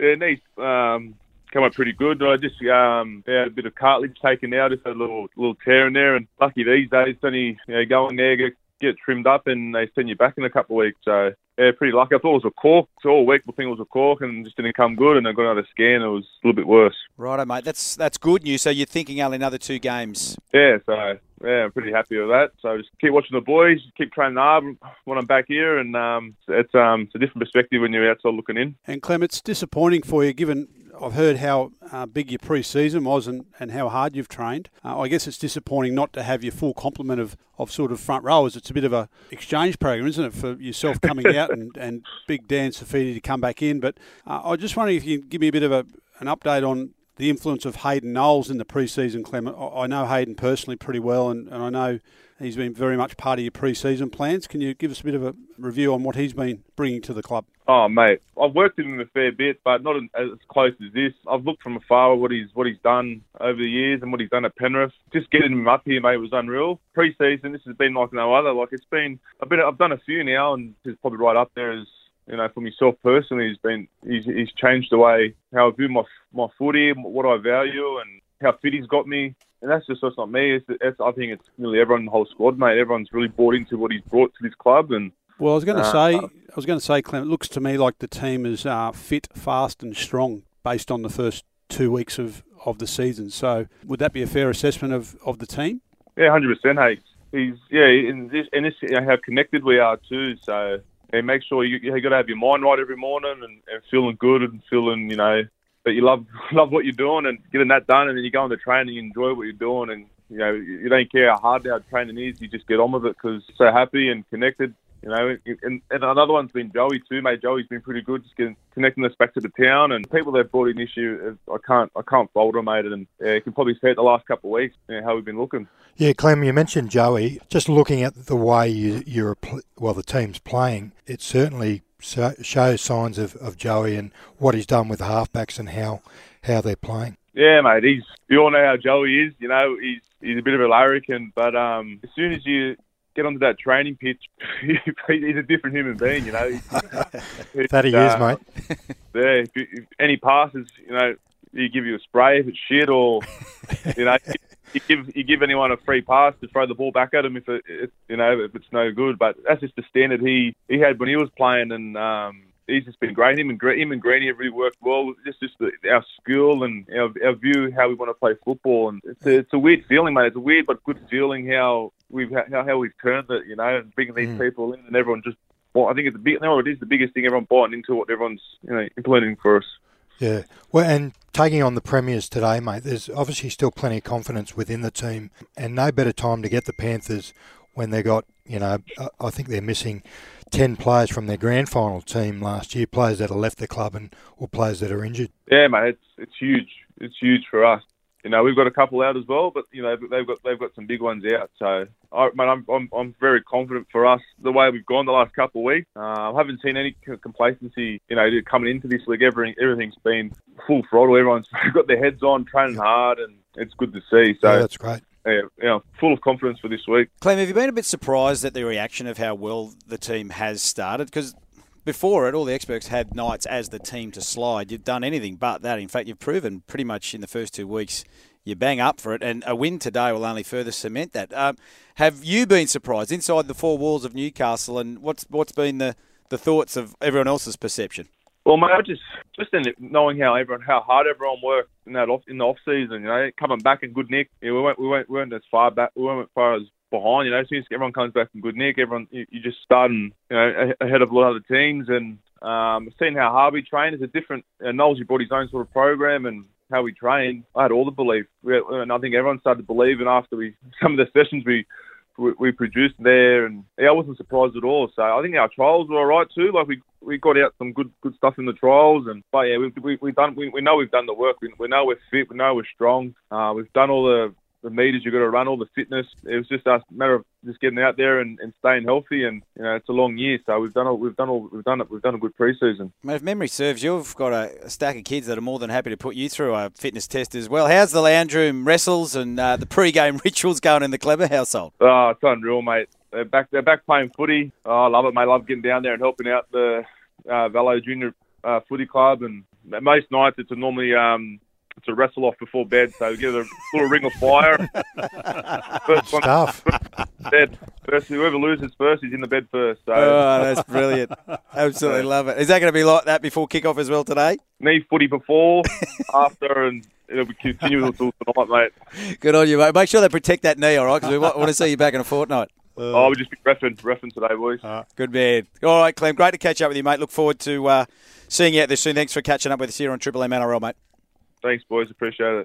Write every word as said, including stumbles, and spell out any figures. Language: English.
Yeah, knees um, come up pretty good. I just um, had a bit of cartilage taken out, just had a little little tear in there. And lucky these days, then you, you know, go in there, get, get trimmed up, and they send you back in a couple of weeks. So yeah, pretty lucky. I thought it was a cork. So all week, I think it was a cork, and it just didn't come good. And I got another scan. It was a little bit worse. Righto, mate. That's that's good news. So you're thinking only another two games. Yeah. So yeah, I'm pretty happy with that. So just keep watching the boys, keep training hard when I'm back here, and um, it's um, it's a different perspective when you're outside looking in. And Clem, it's disappointing for you, given I've heard how uh, big your pre-season was and, and how hard you've trained. Uh, I guess it's disappointing not to have your full complement of, of sort of front rowers. It's a bit of a exchange program, isn't it, for yourself coming out and, and big Dan Safidi to come back in. But uh, I just wondering if you can give me a bit of a, an update on the influence of Hayden Knowles in the pre-season, Clem. I know Hayden personally pretty well, and, and I know he's been very much part of your pre-season plans. Can you give us a bit of a review on what he's been bringing to the club? Oh, mate, I've worked with him a fair bit, but not as close as this. I've looked from afar at what he's what he's done over the years and what he's done at Penrith. Just getting him up here, mate, was unreal. Pre-season, this has been like no other. Like it's been, I've been, I've done a few now, and he's probably right up there as. You know, for myself personally, he's been he's, he's changed the way how I view my my footy, what I value, and how fit he's got me. And that's just that's not me. It's, it's I think it's nearly everyone in the whole squad, mate. Everyone's really bought into what he's brought to this club. And well, I was going to uh, say, I was going to say, Clem, it looks to me like the team is uh, fit, fast, and strong based on the first two weeks of, of the season. So, would that be a fair assessment of, of the team? Yeah, hundred percent. Hey, he's yeah, and this and this you know, how connected we are too. So. And make sure you you got to have your mind right every morning and, and feeling good and feeling, you know, that you love love what you're doing and getting that done. And then you go into training, you enjoy what you're doing, and, you know, you don't care how hard how training is. You just get on with it because you're so happy and connected, you know. And, and another one's been Joey too, mate. Joey's been pretty good, just getting, connecting us back to the town. And people they've brought in this year, I can't I can't fault them, mate. And yeah, you can probably see it the last couple of weeks, you know, how we've been looking. Yeah, Clem, you mentioned Joey. Just looking at the way you, you're, well, the team's playing, it certainly so, shows signs of, of Joey and what he's done with the halfbacks and how, how they're playing. Yeah, mate. He's you all know how Joey is. You know, he's he's a bit of a larrikin, but um, as soon as you get onto that training pitch, he's a different human being. You know, he's, that he uh, is, mate. Yeah, if you, if any passes, you know, he give you a spray if it's shit, or you know. You give you give anyone a free pass to throw the ball back at him if it, it you know if it's no good. But that's just the standard he, he had when he was playing, and um, he's just been great. Him and him and Greeny have really worked well. It's just the, our skill and our, our view how we want to play football, and it's a, it's a weird feeling, mate. It's a weird but good feeling how we've how, how we've turned it, you know, and bringing these mm. people in, and everyone just well, I think it's the big no, it is the biggest thing. Everyone buying into what everyone's you know implementing for us. Yeah, well, and taking on the premiers today, mate, there's obviously still plenty of confidence within the team, and no better time to get the Panthers when they got, you know, I think they're missing ten players from their grand final team last year, players that have left the club and or players that are injured. Yeah, mate, it's it's huge. It's huge for us. You know, we've got a couple out as well, but you know they've got they've got some big ones out. So, I, mate, I'm I'm I'm very confident for us the way we've gone the last couple of weeks. Uh, I haven't seen any complacency. You know, coming into this league, everything everything's been full throttle. Everyone's got their heads on, training hard, and it's good to see. So yeah, that's great. Yeah, yeah, full of confidence for this week. Clem, have you been a bit surprised at the reaction of how well the team has started? Because before it, all the experts had Knights as the team to slide. You've done anything but that. In fact, you've proven pretty much in the first two weeks you bang up for it, and a win today will only further cement that. Um, have you been surprised inside the four walls of Newcastle, and what's what's been the, the thoughts of everyone else's perception? Well, mate, I just just in it, knowing how everyone how hard everyone worked in that off, in the off season, you know, coming back in good nick, yeah, we weren't we weren't, we weren't as far back, we weren't as far as. behind, you know, as soon as everyone comes back from good nick, everyone you, you just starting, you know, ahead of a lot of other teams, and um, seeing how hard we train is a different. Uh, Knowles, he brought his own sort of program, and how we train, I had all the belief, we had, and I think everyone started to believe. And after we some of the sessions we we, we produced there, and yeah, I wasn't surprised at all. So I think our trials were all right too. Like we we got out some good good stuff in the trials, and but yeah, we we we done we, we know we've done the work. We, we know we're fit. We know we're strong. Uh, we've done all the. the meters you've got to run, all the fitness. It was just a matter of just getting out there and, and staying healthy. And you know, it's a long year, so we've done all we've done all we've done it. We've done a good preseason. Mate, if memory serves, you've got a stack of kids that are more than happy to put you through a fitness test as well. How's the lounge room wrestles and uh, the pre-game rituals going in the Klemmer household? Oh, it's unreal, mate. They're back. They're back playing footy. Oh, I love it, mate. I love getting down there and helping out the uh, Valo Junior uh, Footy Club, and most nights it's a normally um, it's a wrestle off before bed, so we get a little ring of fire. First one, tough. Bed. First, whoever loses first is in the bed first. So. Oh, that's brilliant! Absolutely love it. Is that going to be like that before kickoff as well today? Knee footy before, after, and. It'll be continual till tonight, mate. Good on you, mate. Make sure they protect that knee, all right? Because we want, want to see you back in a fortnight. Uh, oh, we'll just be reffing, reffing today, boys. Right. Good man. All right, Clem, great to catch up with you, mate. Look forward to uh, seeing you out there soon. Thanks for catching up with us here on Triple M N R L, mate. Thanks, boys. Appreciate it.